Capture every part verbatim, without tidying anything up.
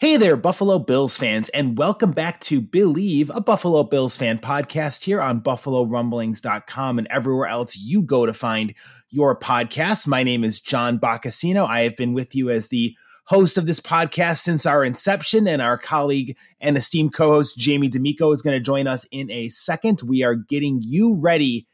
Hey there, Buffalo Bills fans, and welcome back to Believe, a Buffalo Bills fan podcast here on buffalo rumblings dot com and everywhere else you go to find your podcast. My name is John Boccacino. I have been with you as the host of this podcast since our inception, and our colleague and esteemed co-host Jamie D'Amico is going to join us in a second. We are getting you ready.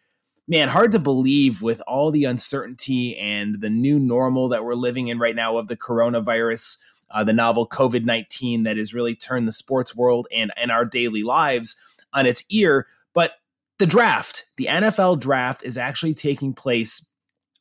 Man, hard to believe with all the uncertainty and the new normal that we're living in right now of the coronavirus, uh, the novel covid nineteen that has really turned the sports world and, and our daily lives on its ear. But the draft, the N F L draft, is actually taking place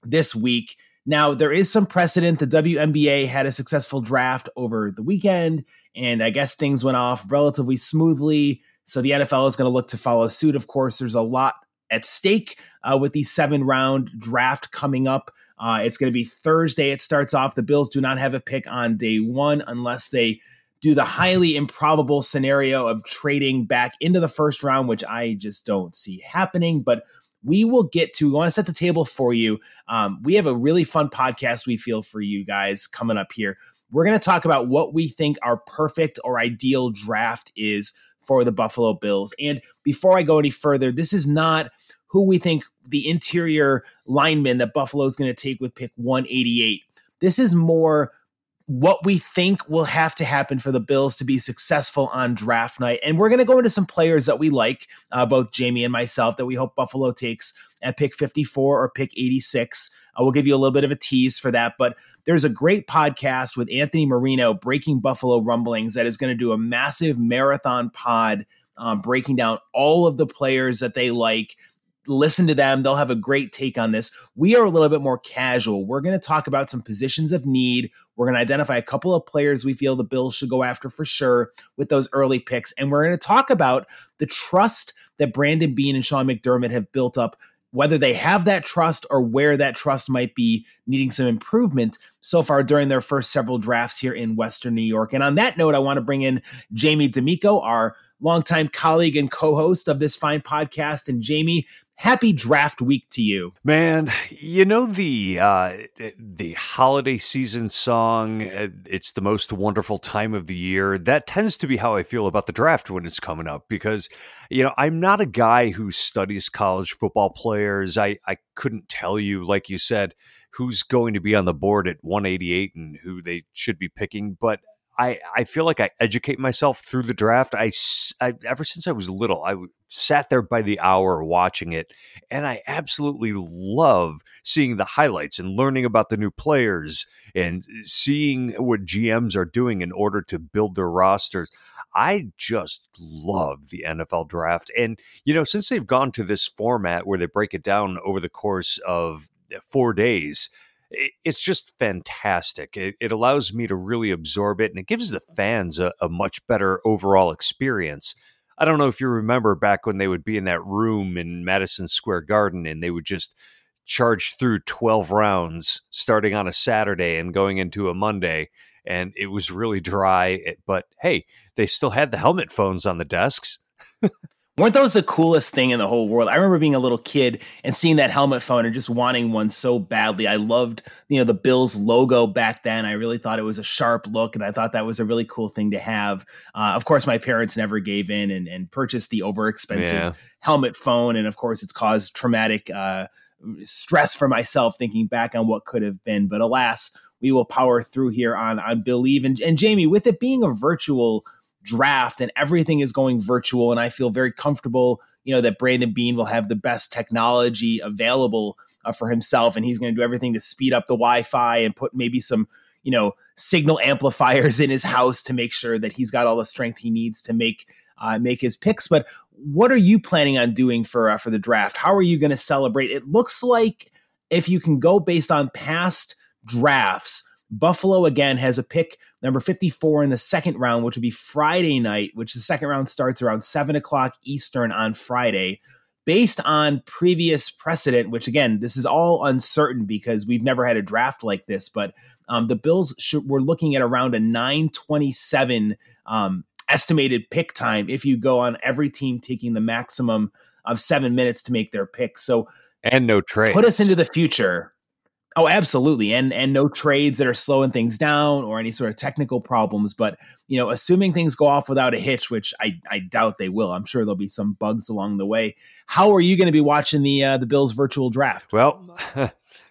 this week. Now, there is some precedent. The W N B A had a successful draft over the weekend, and I guess things went off relatively smoothly. So the N F L is going to look to follow suit. Of course, there's a lot at stake uh, with the seven-round draft coming up. Uh, it's going to be Thursday. It starts off. The Bills do not have a pick on day one unless they do the highly improbable scenario of trading back into the first round, which I just don't see happening. But we will get to, we want to set the table for you. Um, we have a really fun podcast we feel for you guys coming up here. We're going to talk about what we think our perfect or ideal draft is for the Buffalo Bills. And before I go any further, this is not who we think the interior lineman that Buffalo is going to take with pick one eighty-eight. This is more what we think will have to happen for the Bills to be successful on draft night. And we're going to go into some players that we like, uh, both Jamie and myself, that we hope Buffalo takes at pick fifty-four or pick eighty-six. Uh, we'll give you a little bit of a tease for that. But there's a great podcast with Anthony Marino, Breaking Buffalo Rumblings, that is going to do a massive marathon pod um, breaking down all of the players that they like. Listen to them. They'll have a great take on this. We are a little bit more casual. We're going to talk about some positions of need. We're going to identify a couple of players we feel the Bills should go after for sure with those early picks. And we're going to talk about the trust that Brandon Beane and Sean McDermott have built up, whether they have that trust or where that trust might be needing some improvement so far during their first several drafts here in Western New York. And on that note, I want to bring in Jamie D'Amico, our longtime colleague and co-host of this fine podcast. And Jamie, happy draft week to you, man. You know, the uh, the holiday season song, "It's the most wonderful time of the year." That tends to be how I feel about the draft when it's coming up, because, you know, I'm not a guy who studies college football players. I, I couldn't tell you, like you said, who's going to be on the board at one eighty-eight and who they should be picking. But I, I feel like I educate myself through the draft. I, I ever since I was little, I sat there by the hour watching it, and I absolutely love seeing the highlights and learning about the new players and seeing what G Ms are doing in order to build their rosters. I just love the N F L draft. And, you know, since they've gone to this format where they break it down over the course of four days, it's just fantastic. It, it allows me to really absorb it, and it gives the fans a, a much better overall experience. I don't know if you remember back when they would be in that room in Madison Square Garden and they would just charge through twelve rounds starting on a Saturday and going into a Monday, and it was really dry. But hey, they still had the helmet phones on the desks. Weren't those the coolest thing in the whole world? I remember being a little kid and seeing that helmet phone and just wanting one so badly. I loved, you know, the Bills logo back then. I really thought it was a sharp look, and I thought that was a really cool thing to have. Uh, of course, my parents never gave in and, and purchased the overexpensive yeah. helmet phone. And of course, it's caused traumatic uh, stress for myself thinking back on what could have been. But alas, we will power through here on, on Believe. And, and Jamie, with it being a virtual draft and everything is going virtual. And I feel very comfortable, you know, that Brandon Beane will have the best technology available uh, for himself. And he's going to do everything to speed up the Wi-Fi and put maybe some, you know, signal amplifiers in his house to make sure that he's got all the strength he needs to make, uh, make his picks. But what are you planning on doing for, uh, for the draft? How are you going to celebrate? It looks like if you can go based on past drafts, Buffalo again has a pick number fifty-four in the second round, which would be Friday night, which the second round starts around seven o'clock Eastern on Friday. Based on previous precedent, which again, this is all uncertain because we've never had a draft like this, but um, the Bills should, we're looking at around a nine twenty-seven um, estimated pick time if you go on every team taking the maximum of seven minutes to make their pick. So, and no trades. Put us into the future. Oh, absolutely. And and no trades that are slowing things down or any sort of technical problems. But, you know, assuming things go off without a hitch, which I, I doubt they will. I'm sure there'll be some bugs along the way. How are you going to be watching the uh, the Bills virtual draft? Well,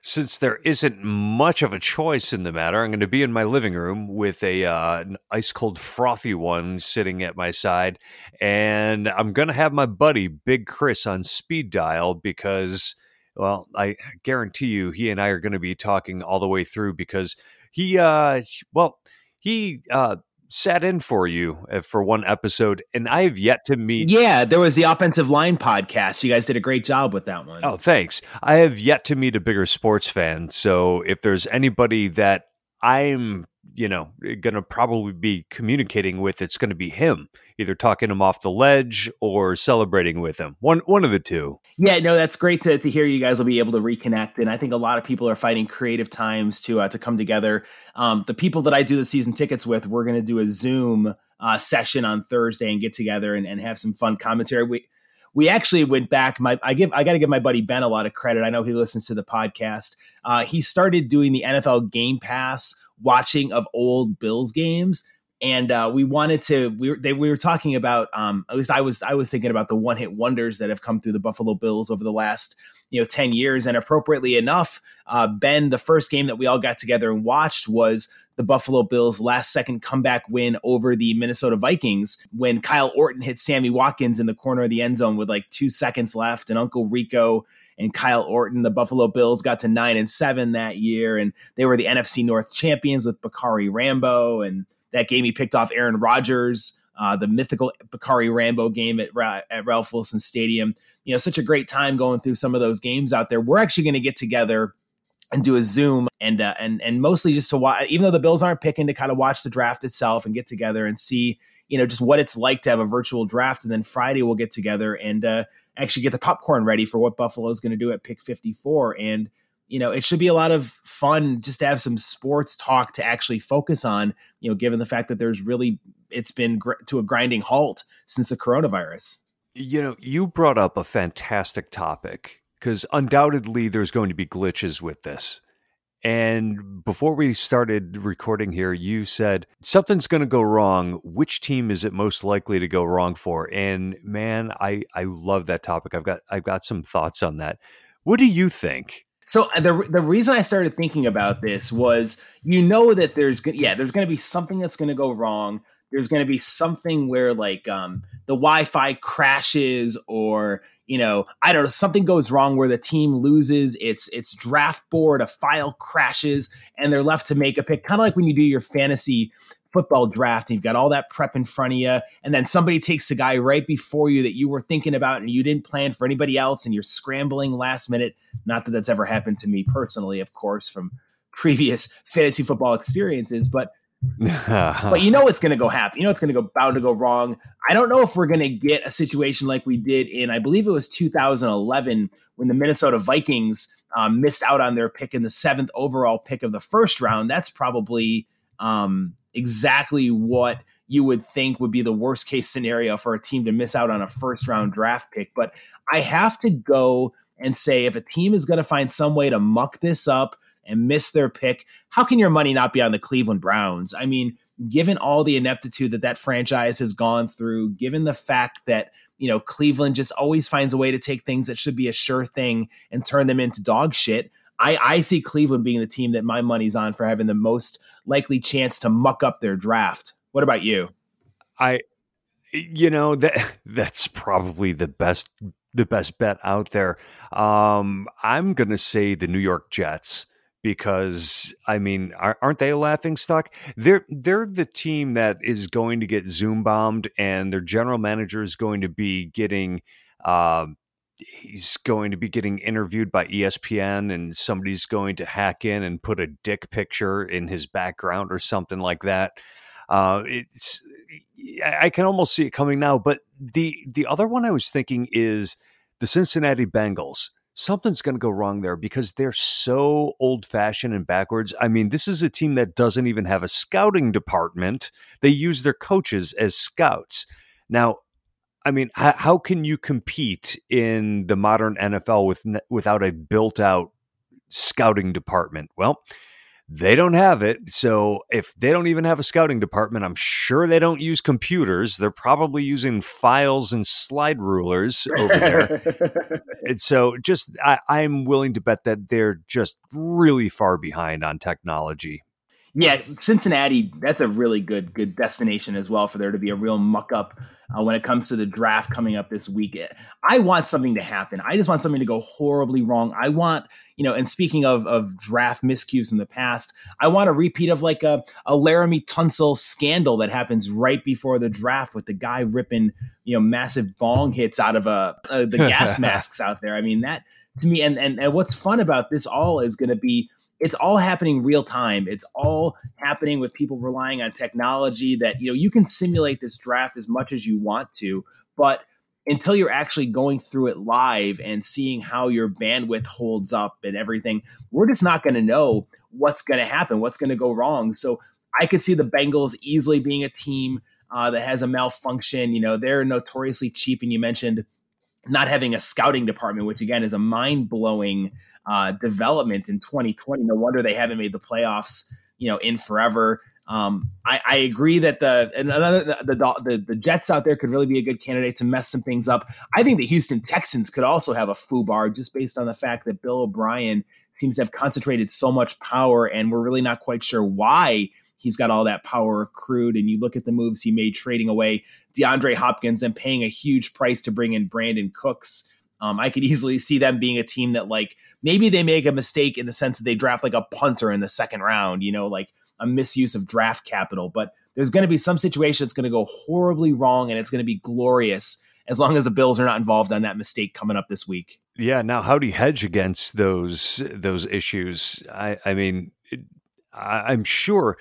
since there isn't much of a choice in the matter, I'm going to be in my living room with a uh, an ice-cold frothy one sitting at my side. And I'm going to have my buddy, Big Chris, on speed dial because... Well, I guarantee you he and I are going to be talking all the way through because he, uh, well, he uh, sat in for you for one episode and I have yet to meet. Yeah, there was the Offensive Line podcast. You guys did a great job with that one. Oh, thanks. I have yet to meet a bigger sports fan. So if there's anybody that I'm, you know, going to probably be communicating with, it's going to be him, either talking him off the ledge or celebrating with him. One, one of the two. Yeah, no, that's great to, to hear. You guys will be able to reconnect. And I think a lot of people are finding creative times to, uh, to come together. Um, the people that I do the season tickets with, we're going to do a Zoom uh, session on Thursday and get together and, and have some fun commentary. We, We actually went back. My, I give, I got to give my buddy Ben a lot of credit. I know he listens to the podcast. Uh, he started doing the N F L Game Pass watching of old Bills games, and uh, we wanted to. We were, they, we were talking about. Um, at least I was. I was thinking about the one hit wonders that have come through the Buffalo Bills over the last, you know, ten years. And appropriately enough, uh, Ben, the first game that we all got together and watched was the Buffalo Bills' last-second comeback win over the Minnesota Vikings when Kyle Orton hit Sammy Watkins in the corner of the end zone with like two seconds left, and Uncle Rico and Kyle Orton, the Buffalo Bills, got to nine and seven that year, and they were the N F C North champions with Bakari Rambo, and that game he picked off Aaron Rodgers, uh, the mythical Bakari Rambo game at, at Ralph Wilson Stadium. You know, such a great time going through some of those games out there. We're actually going to get together and do a Zoom and, uh, and, and mostly just to watch, even though the Bills aren't picking, to kind of watch the draft itself and get together and see, you know, just what it's like to have a virtual draft. And then Friday we'll get together and uh, actually get the popcorn ready for what Buffalo is going to do at pick fifty-four. And, you know, it should be a lot of fun just to have some sports talk to actually focus on, you know, given the fact that there's really, it's been gr- to a grinding halt since the coronavirus. You know, you brought up a fantastic topic, because undoubtedly there's going to be glitches with this. And before we started recording here, you said something's going to go wrong. Which team is it most likely to go wrong for? And man, I, I love that topic. I've got I've got some thoughts on that. What do you think? So the the reason I started thinking about this was, you know, that there's yeah there's going to be something that's going to go wrong. There's going to be something where like um, the Wi-Fi crashes, or you know, I don't know, something goes wrong where the team loses its its draft board, a file crashes, and they're left to make a pick. Kind of like when you do your fantasy football draft and you've got all that prep in front of you, and then somebody takes the guy right before you that you were thinking about and you didn't plan for anybody else, and you're scrambling last minute. Not that that's ever happened to me personally, of course, from previous fantasy football experiences, but but you know it's going to go happen. You know it's going to go bound to go wrong. I don't know if we're going to get a situation like we did in, I believe it was two thousand eleven, when the Minnesota Vikings um, missed out on their pick in the seventh overall pick of the first round. That's probably um, exactly what you would think would be the worst case scenario for a team to miss out on a first round draft pick. But I have to go and say, if a team is going to find some way to muck this up and miss their pick, how can your money not be on the Cleveland Browns? I mean, given all the ineptitude that that franchise has gone through, given the fact that, you know, Cleveland just always finds a way to take things that should be a sure thing and turn them into dog shit, I, I see Cleveland being the team that my money's on for having the most likely chance to muck up their draft. What about you? I, you know, that that's probably the best the best bet out there. Um, I'm going to say the New York Jets because, I mean, aren't they a laughingstock? They're they're the team that is going to get Zoom bombed, and their general manager is going to be getting. Uh, He's going to be getting interviewed by E S P N, and somebody's going to hack in and put a dick picture in his background or something like that. Uh, it's I can almost see it coming now. But the the other one I was thinking is the Cincinnati Bengals. Something's going to go wrong there because they're so old-fashioned and backwards. I mean, this is a team that doesn't even have a scouting department. They use their coaches as scouts. Now, I mean, how, how can you compete in the modern N F L with without a built-out scouting department? Well, they don't have it. So if they don't even have a scouting department, I'm sure they don't use computers. They're probably using files and slide rulers over there. And so just I, I'm willing to bet that they're just really far behind on technology. Yeah, Cincinnati, that's a really good good destination as well for there to be a real muck-up uh, when it comes to the draft coming up this week. I want something to happen. I just want something to go horribly wrong. I want, you know, and speaking of of draft miscues from the past, I want a repeat of like a, a Laramie Tunsil scandal that happens right before the draft with the guy ripping, you know, massive bong hits out of a, a the gas masks out there. I mean, that to me, and and, and what's fun about this all is going to be, it's all happening real time. It's all happening with people relying on technology that, you know, you can simulate this draft as much as you want to, but until you're actually going through it live and seeing how your bandwidth holds up and everything, we're just not going to know what's going to happen, what's going to go wrong. So I could see the Bengals easily being a team uh, that has a malfunction. You know, they're notoriously cheap. And you mentioned not having a scouting department, which again is a mind-blowing uh, development in twenty twenty. No wonder they haven't made the playoffs, you know, in forever. Um, I, I agree that the and another the, the the Jets out there could really be a good candidate to mess some things up. I think the Houston Texans could also have a foobar just based on the fact that Bill O'Brien seems to have concentrated so much power, and we're really not quite sure why he's got all that power accrued. And you look at the moves he made, trading away DeAndre Hopkins and paying a huge price to bring in Brandon Cooks. Um, I could easily see them being a team that, like, maybe they make a mistake in the sense that they draft like a punter in the second round, you know, like a misuse of draft capital. But there's going to be some situation that's going to go horribly wrong, and it's going to be glorious as long as the Bills are not involved on that mistake coming up this week. Yeah. Now, how do you hedge against those, those issues? I, I mean, it, I, I'm sure...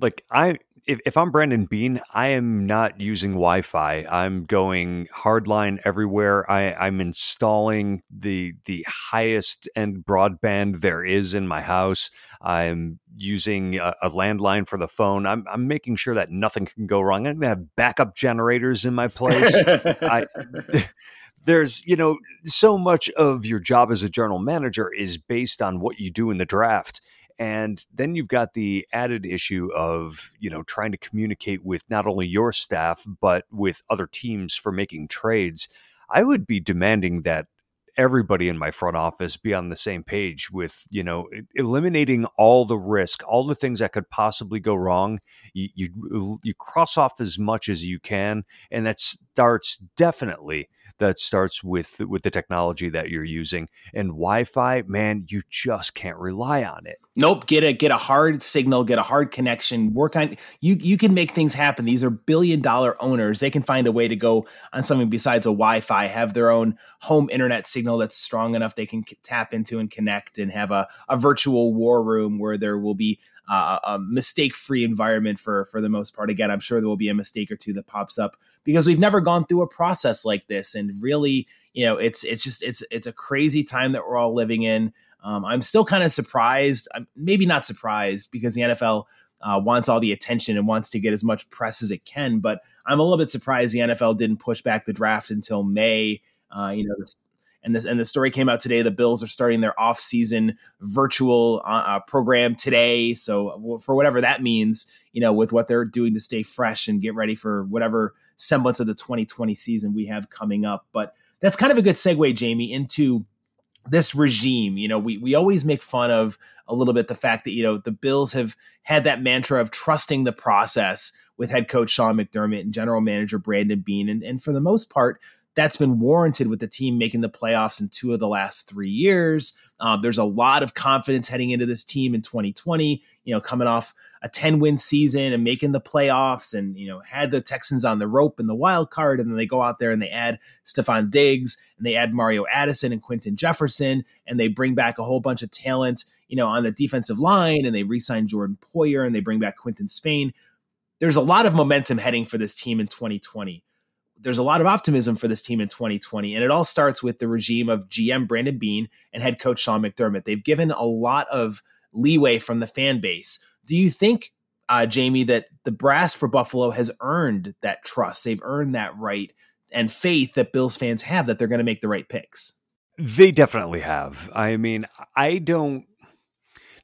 Like I, if, if I'm Brandon Beane, I am not using Wi-Fi. I'm going hardline everywhere. I, I'm installing the the highest end broadband there is in my house. I'm using a, a landline for the phone. I'm I'm making sure that nothing can go wrong. I'm gonna have backup generators in my place. I, there's, you know, so much of your job as a general manager is based on what you do in the draft. And then you've got the added issue of, you know, trying to communicate with not only your staff, but with other teams for making trades. I would be demanding that everybody in my front office be on the same page with, you know, eliminating all the risk, all the things that could possibly go wrong. You, you, you cross off as much as you can. And that starts definitely that starts with, with the technology that you're using. And Wi-Fi, man, you just can't rely on it. Nope. Get a, get a hard signal, get a hard connection, work on, you, you can make things happen. These are billion dollar owners. They can find a way to go on something besides a Wi-Fi, have their own home internet signal that's strong enough they can tap into and connect, and have a, a virtual war room where there will be Uh, a mistake-free environment for for the most part. Again, I'm sure there will be a mistake or two that pops up because we've never gone through a process like this. And really, you know, it's it's just it's it's a crazy time that we're all living in. Um, I'm still kind of surprised, I'm maybe not surprised, because the N F L uh, wants all the attention and wants to get as much press as it can. But I'm a little bit surprised the N F L didn't push back the draft until May. Uh, you know, this, And this and the story came out today. The Bills are starting their off-season virtual uh, program today. So for whatever that means, you know, with what they're doing to stay fresh and get ready for whatever semblance of the twenty twenty season we have coming up. But that's kind of a good segue, Jamie, into this regime. You know, we we always make fun of a little bit the fact that, you know, the Bills have had that mantra of trusting the process, with head coach Sean McDermott and general manager Brandon Beane. And, and for the most part, that's been warranted with the team making the playoffs in two of the last three years. Uh, there's a lot of confidence heading into this team in twenty twenty, you know, coming off a ten win season and making the playoffs and, you know, had the Texans on the rope in the wild card. And then they go out there and they add Stephon Diggs and they add Mario Addison and Quinton Jefferson, and they bring back a whole bunch of talent, you know, on the defensive line, and they re-sign Jordan Poyer and they bring back Quinton Spain. There's a lot of momentum heading for this team in twenty twenty. There's a lot of optimism for this team in twenty twenty, and it all starts with the regime of G M Brandon Beane and head coach Sean McDermott. They've given a lot of leeway from the fan base. Do you think, uh, Jamie, that the brass for Buffalo has earned that trust? They've earned that right and faith that Bills fans have that they're going to make the right picks. They definitely have. I mean, I don't,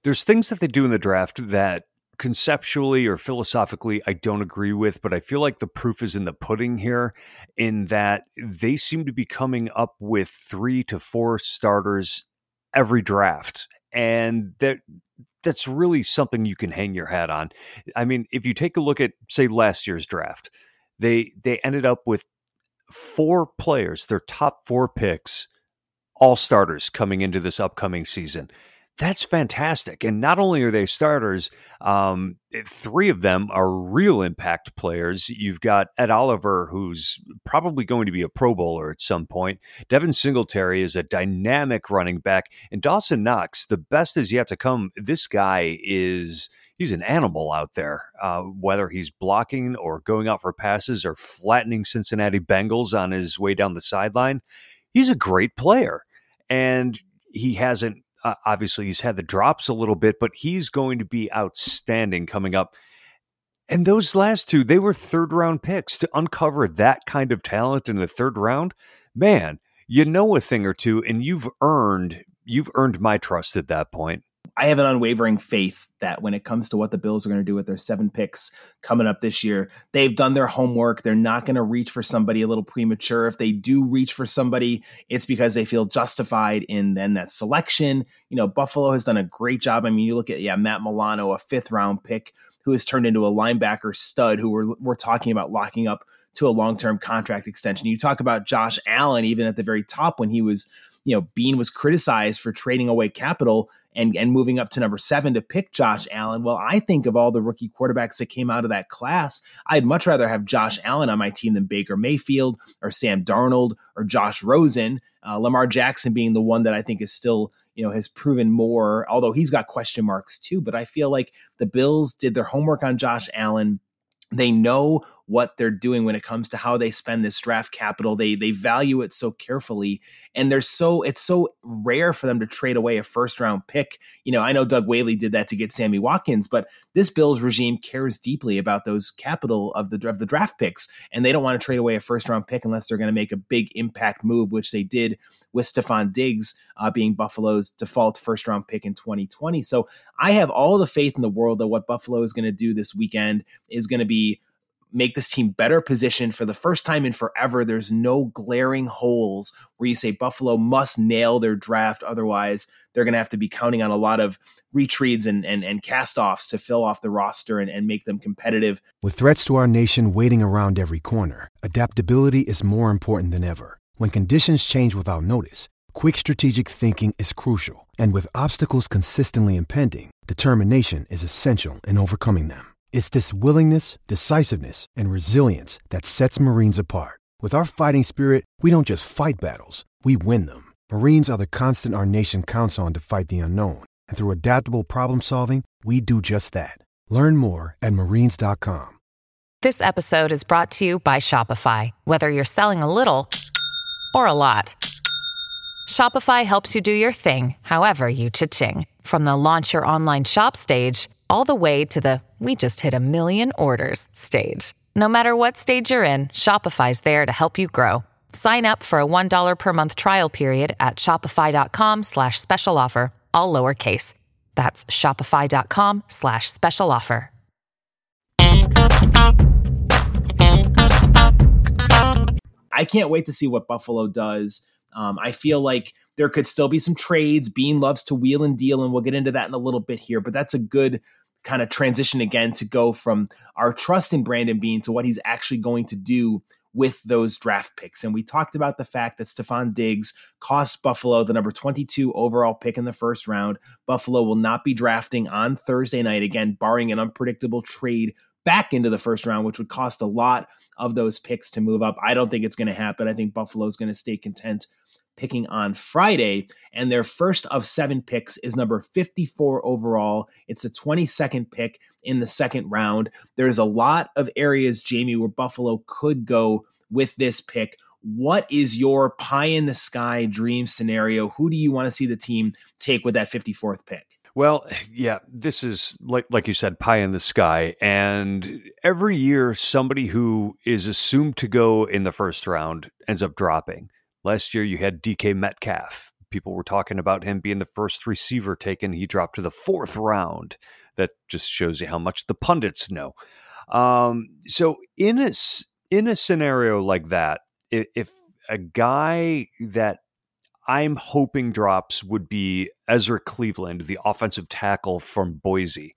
there's things that they do in the draft that conceptually or philosophically, I don't agree with, but I feel like the proof is in the pudding here in that they seem to be coming up with three to four starters every draft. And that that's really something you can hang your hat on. I mean, if you take a look at, say, last year's draft, they they ended up with four players, their top four picks, all starters coming into this upcoming season. That's fantastic. And not only are they starters, um, three of them are real impact players. You've got Ed Oliver, who's probably going to be a Pro Bowler at some point. Devin Singletary is a dynamic running back. And Dawson Knox, the best is yet to come. This guy is... he's an animal out there, uh, whether he's blocking or going out for passes or flattening Cincinnati Bengals on his way down the sideline. He's a great player. And he hasn't... Uh, obviously, he's had the drops a little bit, but he's going to be outstanding coming up. And those last two, they were third-round picks. To uncover that kind of talent in the third round, man, you know a thing or two, and you've earned you've earned my trust at that point. I have an unwavering faith that when it comes to what the Bills are going to do with their seven picks coming up this year, they've done their homework. They're not going to reach for somebody a little premature. If they do reach for somebody, it's because they feel justified in then that selection. You know, Buffalo has done a great job. I mean, you look at, yeah, Matt Milano, a fifth round pick who has turned into a linebacker stud who we're, we're talking about locking up to a long-term contract extension. You talk about Josh Allen, even at the very top when he was, you know, Beane was criticized for trading away capital and, and moving up to number seven to pick Josh Allen. Well, I think of all the rookie quarterbacks that came out of that class, I'd much rather have Josh Allen on my team than Baker Mayfield or Sam Darnold or Josh Rosen. Uh, Lamar Jackson being the one that I think is still, you know, has proven more, although he's got question marks too. But I feel like the Bills did their homework on Josh Allen. They know what they're doing when it comes to how they spend this draft capital. They they value it so carefully, and they're so it's so rare for them to trade away a first round pick. You know, I know Doug Whaley did that to get Sammy Watkins, but this Bills regime cares deeply about those capital of the of the draft picks, and they don't want to trade away a first round pick unless they're going to make a big impact move, which they did with Stephon Diggs uh, being Buffalo's default first round pick in twenty twenty. So I have all the faith in the world that what Buffalo is going to do this weekend is going to be make this team better positioned for the first time in forever. There's no glaring holes where you say Buffalo must nail their draft. Otherwise, they're going to have to be counting on a lot of retreads and, and, and cast-offs to fill off the roster and, and make them competitive. With threats to our nation waiting around every corner, adaptability is more important than ever. When conditions change without notice, quick strategic thinking is crucial. And with obstacles consistently impending, determination is essential in overcoming them. It's this willingness, decisiveness, and resilience that sets Marines apart. With our fighting spirit, we don't just fight battles, we win them. Marines are the constant our nation counts on to fight the unknown. And through adaptable problem solving, we do just that. Learn more at marines dot com. This episode is brought to you by Shopify. Whether you're selling a little or a lot, Shopify helps you do your thing, however you cha-ching. From the launch your online shop stage, all the way to the we just hit a million orders stage. No matter what stage you're in, Shopify's there to help you grow. Sign up for a one dollar per month trial period at shopify.com slash special offer, all lowercase. That's shopify.com slash special offer. I can't wait to see what Buffalo does. Um, I feel like there could still be some trades. Beane loves to wheel and deal, and we'll get into that in a little bit here, but that's a good kind of transition again to go from our trust in Brandon Beane to what he's actually going to do with those draft picks. And we talked about the fact that Stephon Diggs cost Buffalo the number twenty-two overall pick in the first round. Buffalo will not be drafting on Thursday night, again, barring an unpredictable trade back into the first round, which would cost a lot of those picks to move up. I don't think it's going to happen. I think Buffalo is going to stay content picking on Friday, and their first of seven picks is number fifty-four overall. It's the twenty-second pick in the second round. There's a lot of areas, Jamie, where Buffalo could go with this pick. What is your pie-in-the-sky dream scenario? Who do you want to see the team take with that fifty-fourth pick? Well, yeah, this is, like like you said, pie in the sky. And every year, somebody who is assumed to go in the first round ends up dropping. Last year, you had D K Metcalf. People were talking about him being the first receiver taken. He dropped to the fourth round. That just shows you how much the pundits know. Um, so in a, in a scenario like that, if a guy that I'm hoping drops would be Ezra Cleveland, the offensive tackle from Boise.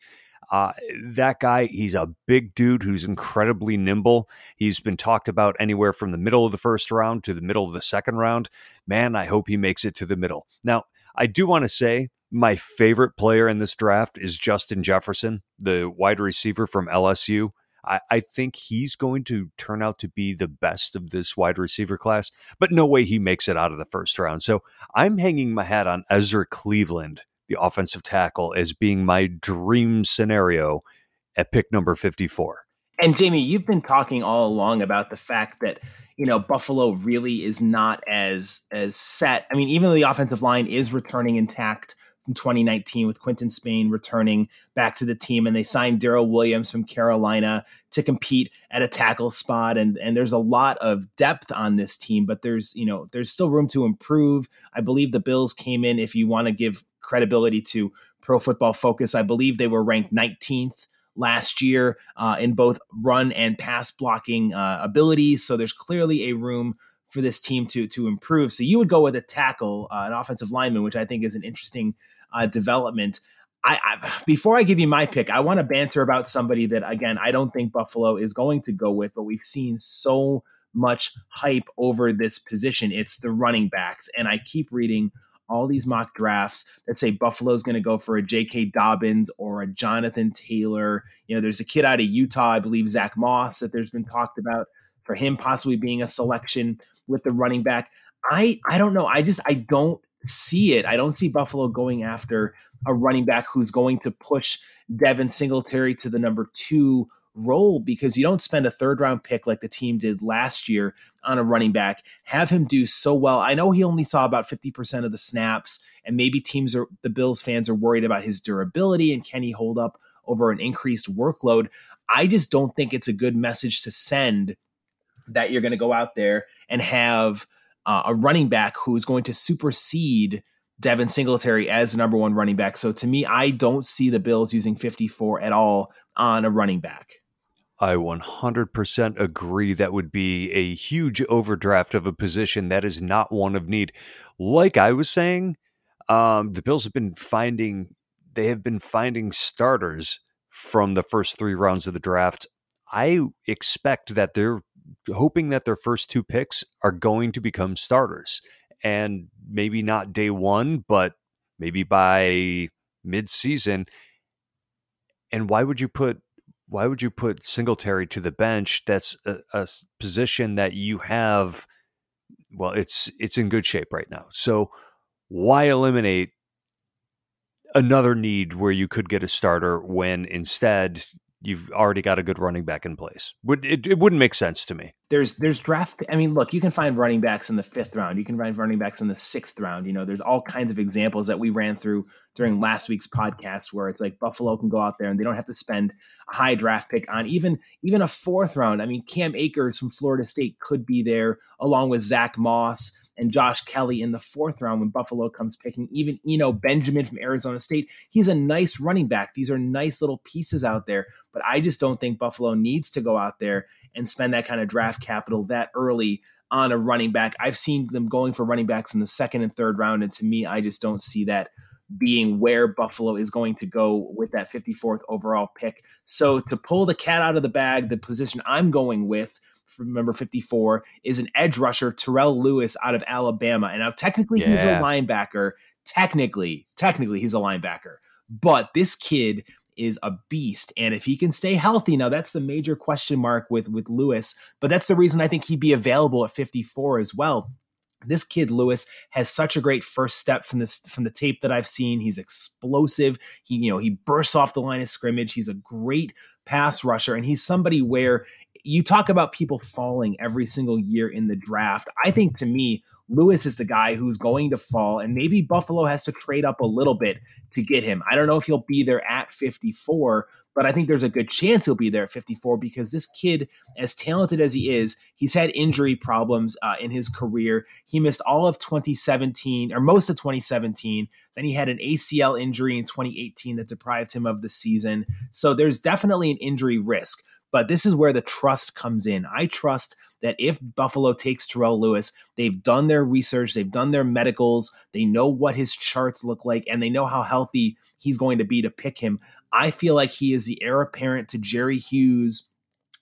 Uh, that guy, he's a big dude who's incredibly nimble. He's been talked about anywhere from the middle of the first round to the middle of the second round. Man, I hope he makes it to the middle. Now, I do want to say my favorite player in this draft is Justin Jefferson, the wide receiver from L S U. I, I think he's going to turn out to be the best of this wide receiver class, but no way he makes it out of the first round. So I'm hanging my hat on Ezra Cleveland, the offensive tackle, as being my dream scenario at pick number fifty-four. And Jamie, you've been talking all along about the fact that, you know, Buffalo really is not as, as set. I mean, even though the offensive line is returning intact from twenty nineteen with Quinton Spain returning back to the team, and they signed Darrell Williams from Carolina to compete at a tackle spot. And, and there's a lot of depth on this team, but there's, you know, there's still room to improve. I believe the Bills came in, if you want to give credibility to Pro Football Focus, I believe they were ranked nineteenth last year uh, in both run and pass blocking uh, abilities. So there's clearly a room for this team to to improve. So you would go with a tackle, uh, an offensive lineman, which I think is an interesting uh, development. I, I before I give you my pick, I want to banter about somebody that, again, I don't think Buffalo is going to go with, but we've seen so much hype over this position. It's the running backs, and I keep reading all these mock drafts that say Buffalo's going to go for a J K. Dobbins or a Jonathan Taylor. You know, there's a kid out of Utah, I believe Zach Moss, that there's been talked about for him possibly being a selection with the running back. I, I don't know. I just, I don't see it. I don't see Buffalo going after a running back who's going to push Devin Singletary to the number two role, because you don't spend a third round pick like the team did last year on a running back, have him do so well. I know he only saw about fifty percent of the snaps, and maybe teams are, the Bills fans are worried about his durability and can he hold up over an increased workload. I just don't think it's a good message to send that you're going to go out there and have uh, a running back who is going to supersede Devin Singletary as the number one running back. So to me, I don't see the Bills using fifty-four at all on a running back. I one hundred percent agree. That would be a huge overdraft of a position that is not one of need. Like I was saying, um, the Bills have been finding they have been finding starters from the first three rounds of the draft. I expect that they're hoping that their first two picks are going to become starters, and maybe not day one, but maybe by mid-season. And why would you put? Why would you put Singletary to the bench? That's a, a position that you have. Well, it's it's in good shape right now. So why eliminate another need where you could get a starter when instead you've already got a good running back in place? Would it, it wouldn't make sense to me. There's there's draft. I mean, look, you can find running backs in the fifth round. You can find running backs in the sixth round. You know, there's all kinds of examples that we ran through during last week's podcast where it's like Buffalo can go out there and they don't have to spend a high draft pick on even even a fourth round. I mean, Cam Akers from Florida State could be there along with Zach Moss and Josh Kelly in the fourth round when Buffalo comes picking. Even Eno Benjamin from Arizona State, he's a nice running back. These are nice little pieces out there, but I just don't think Buffalo needs to go out there and spend that kind of draft capital that early on a running back. I've seen them going for running backs in the second and third round, and to me, I just don't see that being where Buffalo is going to go with that fifty-fourth overall pick. So to pull the cat out of the bag, the position I'm going with from number fifty-four is an edge rusher, Terrell Lewis out of Alabama. And now technically yeah. he's a linebacker. Technically, technically he's a linebacker, but this kid is a beast. And if he can stay healthy, now that's the major question mark with, with Lewis, but that's the reason I think he'd be available at fifty-four as well. This kid, Lewis, has such a great first step from this, from the tape that I've seen. He's explosive. He, you know, he bursts off the line of scrimmage. He's a great pass rusher, and he's somebody where you talk about people falling every single year in the draft. I think, to me, Lewis is the guy who's going to fall, and maybe Buffalo has to trade up a little bit to get him. I don't know if he'll be there at fifty-four, but I think there's a good chance he'll be there at fifty-four because this kid, as talented as he is, he's had injury problems uh, in his career. He missed all of twenty seventeen or most of twenty seventeen. Then he had an A C L injury in twenty eighteen that deprived him of the season. So there's definitely an injury risk. But this is where the trust comes in. I trust that if Buffalo takes Terrell Lewis, they've done their research, they've done their medicals, they know what his charts look like, and they know how healthy he's going to be to pick him. I feel like he is the heir apparent to Jerry Hughes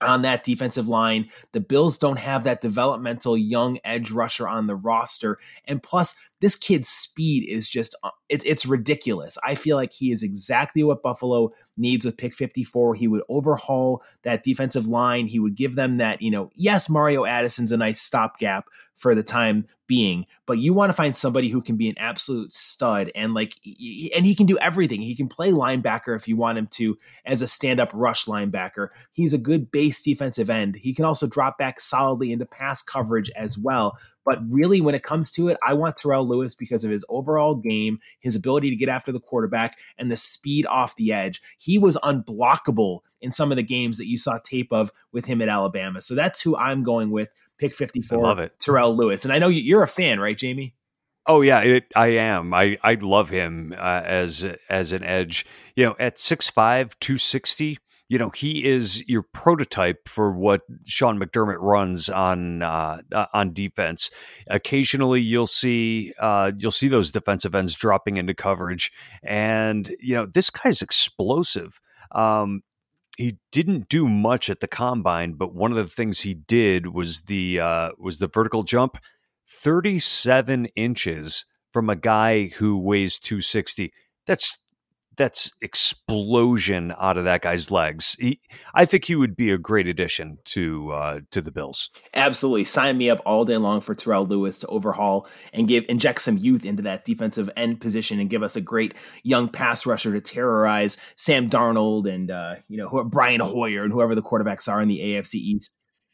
on that defensive line. The Bills don't have that developmental young edge rusher on the roster. And plus, this kid's speed is just, it, it's ridiculous. I feel like he is exactly what Buffalo needs with pick fifty-four. He would overhaul that defensive line. He would give them that, you know, yes, Mario Addison's a nice stopgap for the time being, but you want to find somebody who can be an absolute stud and like, and he can do everything. He can play linebacker if you want him to as a stand-up rush linebacker. He's a good base defensive end. He can also drop back solidly into pass coverage as well. But really, when it comes to it, I want Terrell Lewis because of his overall game, his ability to get after the quarterback, and the speed off the edge. He was unblockable in some of the games that you saw tape of with him at Alabama. So that's who I'm going with. Pick fifty-four, I love it. Terrell Lewis. And I know you're a fan, right, Jamie? Oh, yeah, it, I am. I, I love him uh, as as an edge. You know, at six five, two sixty, you know, he is your prototype for what Sean McDermott runs on uh, on defense. Occasionally, you'll see uh, you'll see those defensive ends dropping into coverage, and you know this guy's explosive. Um, he didn't do much at the combine, but one of the things he did was the uh, was the vertical jump, thirty-seven inches from a guy who weighs two sixty. That's That's explosion out of that guy's legs. He, I think he would be a great addition to uh, to the Bills. Absolutely. Sign me up all day long for Terrell Lewis to overhaul and give inject some youth into that defensive end position and give us a great young pass rusher to terrorize Sam Darnold and uh, you know Brian Hoyer and whoever the quarterbacks are in the A F C East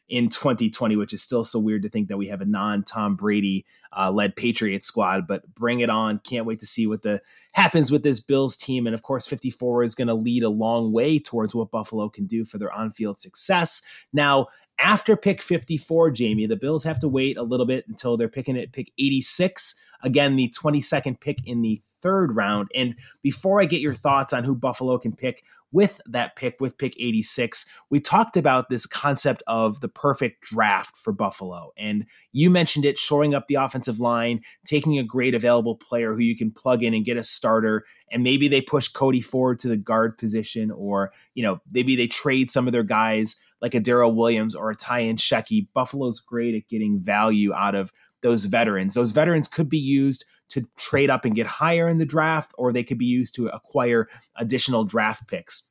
in twenty twenty, which is still so weird to think that we have a non-Tom Brady uh, led Patriots squad, but bring it on. Can't wait to see what the happens with this Bills team. And of course, fifty-four is going to lead a long way towards what Buffalo can do for their on-field success. Now, after pick fifty-four, Jamie, the Bills have to wait a little bit until they're picking at pick eighty-six. Again, the twenty-second pick in the third round. And before I get your thoughts on who Buffalo can pick with that pick, with pick eighty-six, we talked about this concept of the perfect draft for Buffalo. And you mentioned it, shoring up the offensive line, taking a great available player who you can plug in and get a starter. And maybe they push Cody Ford to the guard position, or, you know, maybe they trade some of their guys like a Darrell Williams or a Ty-in Shecky. Buffalo's great at getting value out of those veterans. Those veterans could be used to trade up and get higher in the draft, or they could be used to acquire additional draft picks.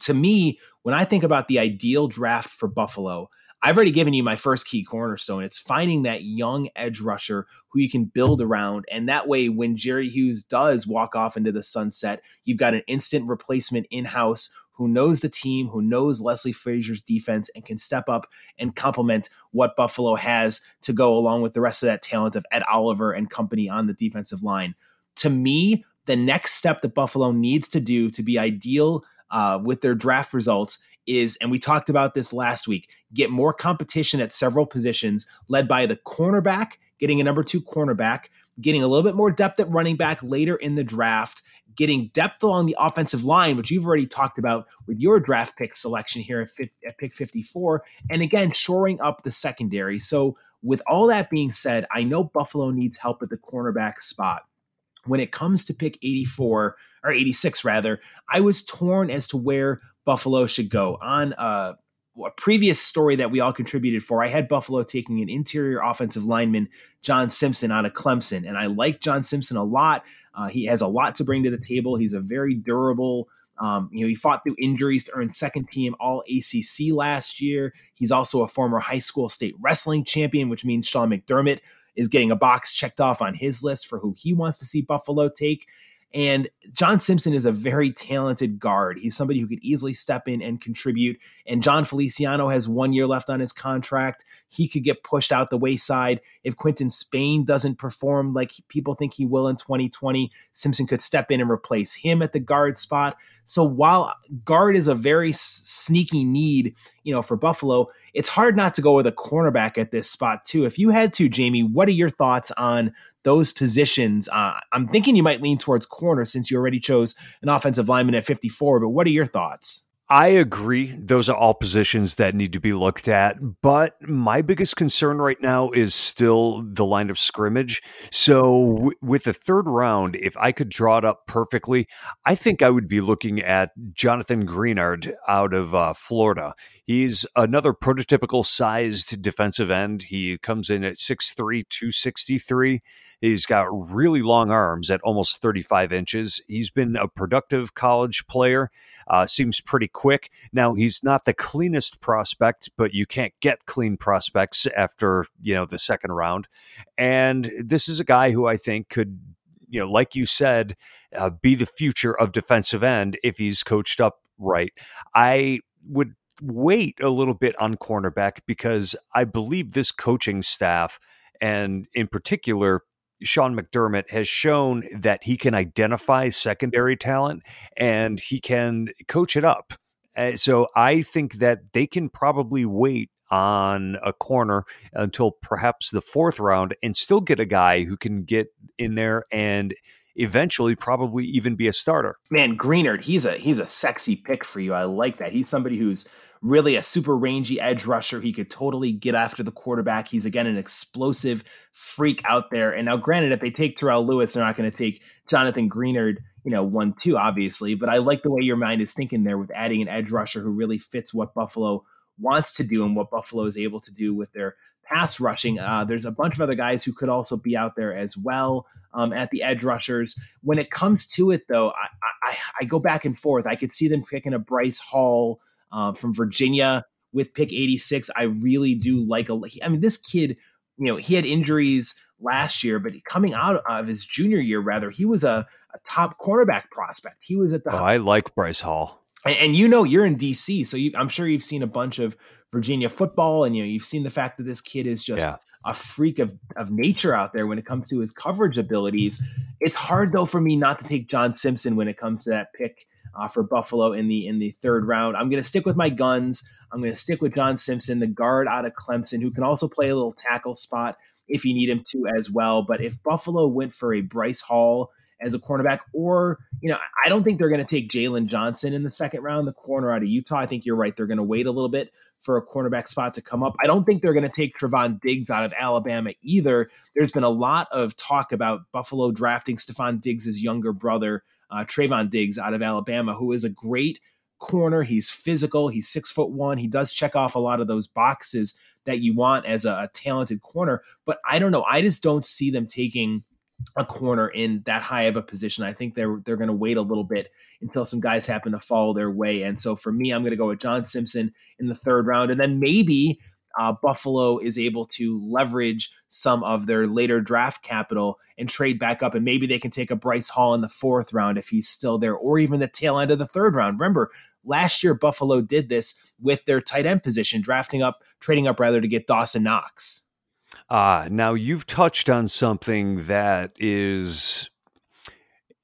To me, when I think about the ideal draft for Buffalo, I've already given you my first key cornerstone. It's finding that young edge rusher who you can build around. And that way, when Jerry Hughes does walk off into the sunset, you've got an instant replacement in-house who knows the team, who knows Leslie Frazier's defense, and can step up and complement what Buffalo has to go along with the rest of that talent of Ed Oliver and company on the defensive line. To me, the next step that Buffalo needs to do to be ideal uh, with their draft results is, and we talked about this last week, get more competition at several positions, led by the cornerback, getting a number two cornerback, getting a little bit more depth at running back later in the draft, getting depth along the offensive line, which you've already talked about with your draft pick selection here at, fi- at pick fifty-four, and again, shoring up the secondary. So with all that being said, I know Buffalo needs help at the cornerback spot. when it comes to pick eighty-four or eighty-six, rather, I was torn as to where Buffalo should go. On a, a previous story that we all contributed for, I had Buffalo taking an interior offensive lineman, John Simpson, out of Clemson. And I like John Simpson a lot. Uh, he has a lot to bring to the table. He's a very durable Um, you know, he fought through injuries to earn second team all A C C last year. He's also a former high school state wrestling champion, which means Sean McDermott is getting a box checked off on his list for who he wants to see Buffalo take. And John Simpson is a very talented guard. He's somebody who could easily step in and contribute. And John Feliciano has one year left on his contract. He could get pushed out the wayside. If Quinton Spain doesn't perform like people think he will in twenty twenty, Simpson could step in and replace him at the guard spot. So while guard is a very sneaky need, you know, for Buffalo, it's hard not to go with a cornerback at this spot too. If you had to, Jamie, what are your thoughts on those positions? Uh, I'm thinking you might lean towards corner since you already chose an offensive lineman at fifty-four, but what are your thoughts? I agree. Those are all positions that need to be looked at, but my biggest concern right now is still the line of scrimmage. So w- with the third round, if I could draw it up perfectly, I think I would be looking at Jonathan Greenard out of uh, Florida. He's another prototypical sized defensive end. He comes in at six three, two sixty-three. He's got really long arms at almost thirty-five inches. He's been a productive college player, uh, seems pretty quick. Now, he's not the cleanest prospect, but you can't get clean prospects after, you know, the second round. And this is a guy who I think could, you know, like you said, uh, be the future of defensive end if he's coached up right. I would wait a little bit on cornerback because I believe this coaching staff, and in particular Sean McDermott, has shown that he can identify secondary talent and he can coach it up. And so I think that they can probably wait on a corner until perhaps the fourth round and still get a guy who can get in there and eventually probably even be a starter. Man, Greenard, he's a he's a sexy pick for you. I like that. He's somebody who's really a super rangy edge rusher. He could totally get after the quarterback. He's, again, an explosive freak out there. And now, granted, if they take Terrell Lewis, they're not going to take Jonathan Greenard, you know, one, two, obviously. But I like the way your mind is thinking there with adding an edge rusher who really fits what Buffalo wants to do and what Buffalo is able to do with their pass rushing. Uh, there's a bunch of other guys who could also be out there as well um, at the edge rushers. When it comes to it, though, I, I, I go back and forth. I could see them picking a Bryce Hall uh, from Virginia with pick eighty-six. I really do like a. I mean, this kid, you know, he had injuries last year, but coming out of his junior year, rather, he was a, a top cornerback prospect. He was at the. Oh, I like Bryce Hall. And you know, you're in D C, so you, I'm sure you've seen a bunch of Virginia football, and you know, you've seen the fact that this kid is just yeah. a freak of, of nature out there when it comes to his coverage abilities. It's hard though for me not to take John Simpson when it comes to that pick uh, for Buffalo in the in the third round. I'm going to stick with my guns. I'm going to stick with John Simpson, the guard out of Clemson, who can also play a little tackle spot if you need him to as well. But if Buffalo went for a Bryce Hall as a cornerback, or, you know, I don't think they're going to take Jalen Johnson in the second round, the corner out of Utah. I think you're right. They're going to wait a little bit for a cornerback spot to come up. I don't think they're going to take Trevon Diggs out of Alabama either. There's been a lot of talk about Buffalo drafting Stephon Diggs' younger brother, uh, Trevon Diggs, out of Alabama, who is a great corner. He's physical. He's six foot one. He does check off a lot of those boxes that you want as a, a talented corner. But I don't know. I just don't see them taking a corner in that high of a position. I think they're they're going to wait a little bit until some guys happen to fall their way. And so for me, I'm going to go with John Simpson in the third round. And then maybe uh, Buffalo is able to leverage some of their later draft capital and trade back up. And maybe they can take a Bryce Hall in the fourth round if he's still there, or even the tail end of the third round. Remember, last year, Buffalo did this with their tight end position, drafting up, trading up rather to get Dawson Knox. Uh, now you've touched on something that is,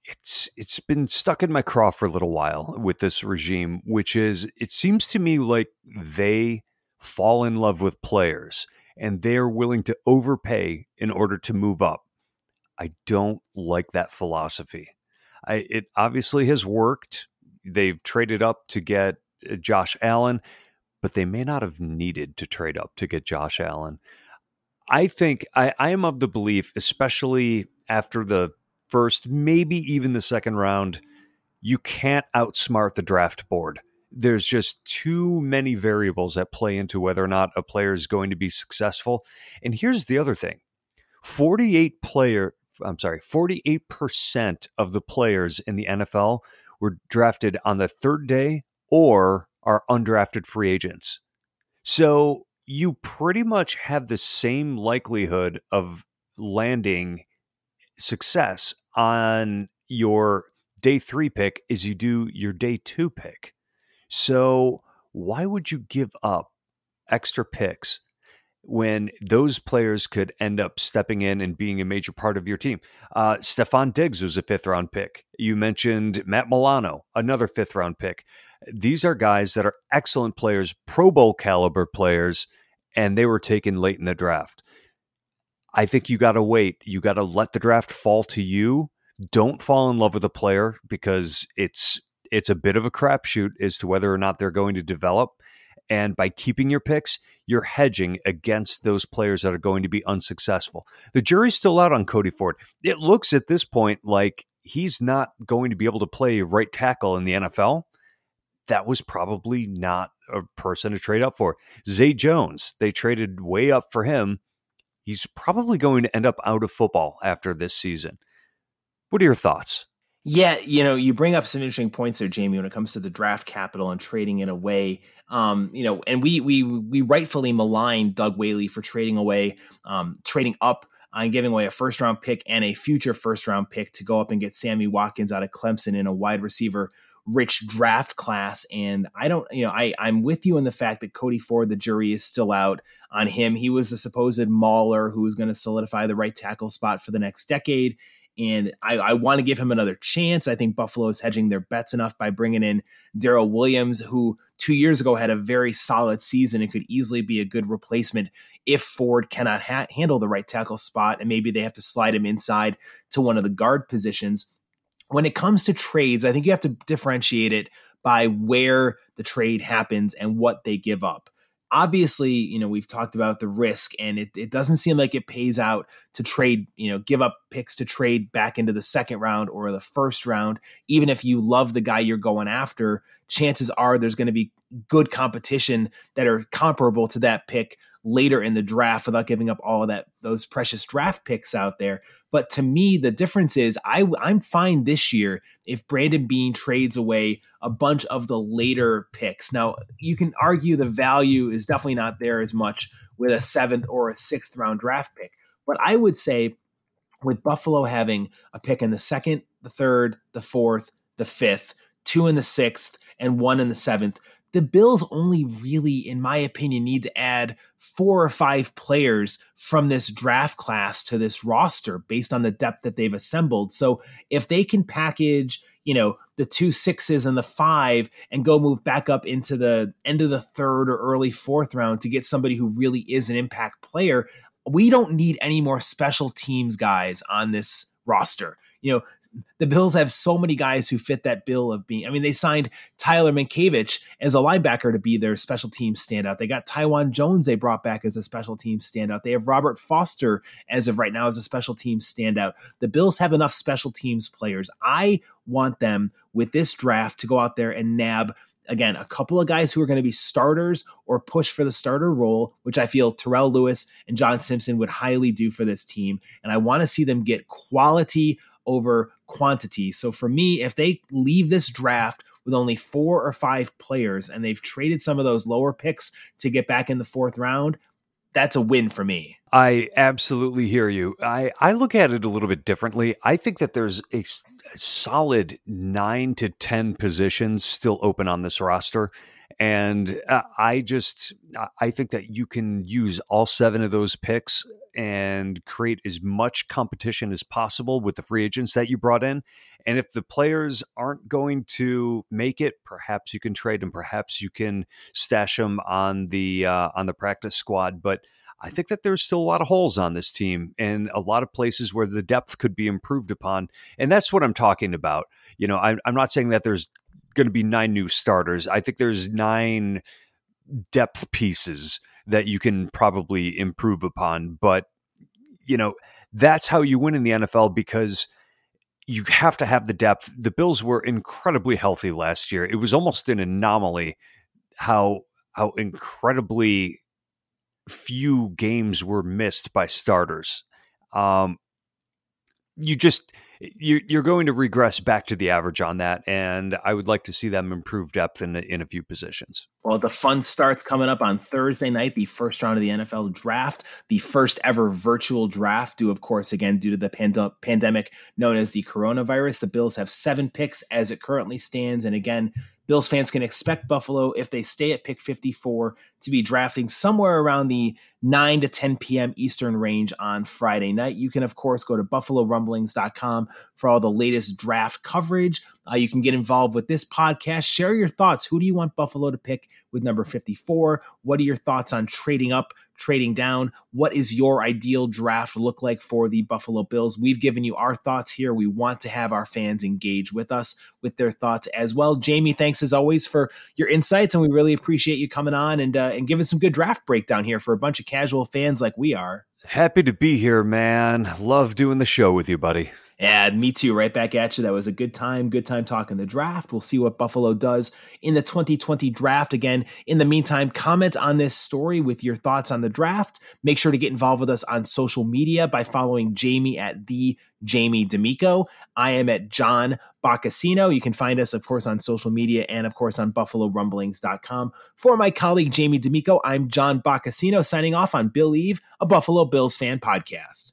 it's it's been stuck in my craw for a little while with this regime, which is, it seems to me like they fall in love with players and they're willing to overpay in order to move up. I don't like that philosophy. I, it obviously has worked. They've traded up to get Josh Allen, but they may not have needed to trade up to get Josh Allen. I think I, I am of the belief, especially after the first, maybe even the second round. You can't outsmart the draft board. There's just too many variables that play into whether or not a player is going to be successful. And here's the other thing. forty-eight player, I'm sorry, forty-eight percent of the players in the N F L were drafted on the third day or are undrafted free agents. So you pretty much have the same likelihood of landing success on your day three pick as you do your day two pick. So why would you give up extra picks when those players could end up stepping in and being a major part of your team? Uh, Stephon Diggs was a fifth round pick. You mentioned Matt Milano, another fifth round pick. These are guys that are excellent players, Pro Bowl caliber players, and they were taken late in the draft. I think you got to wait. You got to let the draft fall to you. Don't fall in love with a player because it's it's a bit of a crapshoot as to whether or not they're going to develop. And by keeping your picks, you're hedging against those players that are going to be unsuccessful. The jury's still out on Cody Ford. It looks at this point like he's not going to be able to play right tackle in the N F L. That was probably not a person to trade up for. Zay Jones, they traded way up for him. He's probably going to end up out of football after this season. What are your thoughts? Yeah, you know, you bring up some interesting points there, Jamie, when it comes to the draft capital and trading it away. Um, you know, and we we we rightfully maligned Doug Whaley for trading away, um, trading up on giving away a first round pick and a future first round pick to go up and get Sammy Watkins out of Clemson in a wide receiver rich draft class. And I don't, you know, I, I'm with you in the fact that Cody Ford, the jury is still out on him. He was the supposed mauler who was going to solidify the right tackle spot for the next decade. And I, I want to give him another chance. I think Buffalo is hedging their bets enough by bringing in Darrell Williams, who two years ago had a very solid season and could easily be a good replacement if Ford cannot ha- handle the right tackle spot. And maybe they have to slide him inside to one of the guard positions. When it comes to trades, I think you have to differentiate it by where the trade happens and what they give up. Obviously, you know, we've talked about the risk, and it, it doesn't seem like it pays out to trade, you know, give up picks to trade back into the second round or the first round. Even if you love the guy you're going after, chances are there's going to be good competition that are comparable to that pick later in the draft without giving up all of that, those precious draft picks out there. But to me, the difference is I, I'm fine this year if Brandon Beane trades away a bunch of the later picks. Now, you can argue the value is definitely not there as much with a seventh or a sixth round draft pick. But I would say with Buffalo having a pick in the second, the third, the fourth, the fifth, two in the sixth, and one in the seventh, the Bills only really, in my opinion, need to add four or five players from this draft class to this roster based on the depth that they've assembled. So if they can package, you know, the two sixes and the five and go move back up into the end of the third or early fourth round to get somebody who really is an impact player, we don't need any more special teams guys on this roster. You know, the Bills have so many guys who fit that bill of being, I mean, they signed Tyler Minkiewicz as a linebacker to be their special team standout. They got Tywan Jones they brought back as a special team standout. They have Robert Foster as of right now as a special team standout. The Bills have enough special teams players. I want them with this draft to go out there and nab, again, a couple of guys who are going to be starters or push for the starter role, which I feel Terrell Lewis and John Simpson would highly do for this team. And I want to see them get quality over quantity. So for me, if they leave this draft with only four or five players and they've traded some of those lower picks to get back in the fourth round, that's a win for me. I absolutely hear you. I, I look at it a little bit differently. I think that there's a solid nine to ten positions still open on this roster. And I just, I think that you can use all seven of those picks and create as much competition as possible with the free agents that you brought in. And if the players aren't going to make it, perhaps you can trade them. Perhaps you can stash them on the, uh, on the practice squad. But I think that there's still a lot of holes on this team and a lot of places where the depth could be improved upon. And that's what I'm talking about. You know, I'm, I'm not saying that there's going to be nine new starters. I think there's nine depth pieces that you can probably improve upon. But, you know, that's how you win in the N F L, because you have to have the depth. The Bills were incredibly healthy last year. It was almost an anomaly how how incredibly few games were missed by starters. Um, you just you you're going to regress back to the average on that, and I would like to see them improve depth in in a few positions. Well, the fun starts coming up on Thursday night, the first round of the N F L draft, the first ever virtual draft due, of course, again, due to the pand- pandemic known as the coronavirus. The Bills have seven picks as it currently stands. And again, Bills fans can expect Buffalo, if they stay at pick fifty-four, to be drafting somewhere around the nine to ten p.m. Eastern range on Friday night. You can, of course, go to buffalo rumblings dot com for all the latest draft coverage. Uh, you can get involved with this podcast. Share your thoughts. Who do you want Buffalo to pick with number fifty-four? What are your thoughts on trading up, trading down? What is your ideal draft look like for the Buffalo Bills? We've given you our thoughts here. We want to have our fans engage with us with their thoughts as well. Jamie, thanks as always for your insights, and we really appreciate you coming on and uh, and giving some good draft breakdown here for a bunch of casual fans like we are. Happy to be here, man. Love doing the show with you, buddy. Yeah, me too. Right back at you. That was a good time. Good time talking the draft. We'll see what Buffalo does in the twenty twenty draft. Again, in the meantime, comment on this story with your thoughts on the draft. Make sure to get involved with us on social media by following Jamie at the Jamie D'Amico. I am at John Boccacino. You can find us, of course, on social media and, of course, on buffalo rumblings dot com. For my colleague Jamie D'Amico, I'm John Boccacino, signing off on Bill Eve, a Buffalo Bills fan podcast.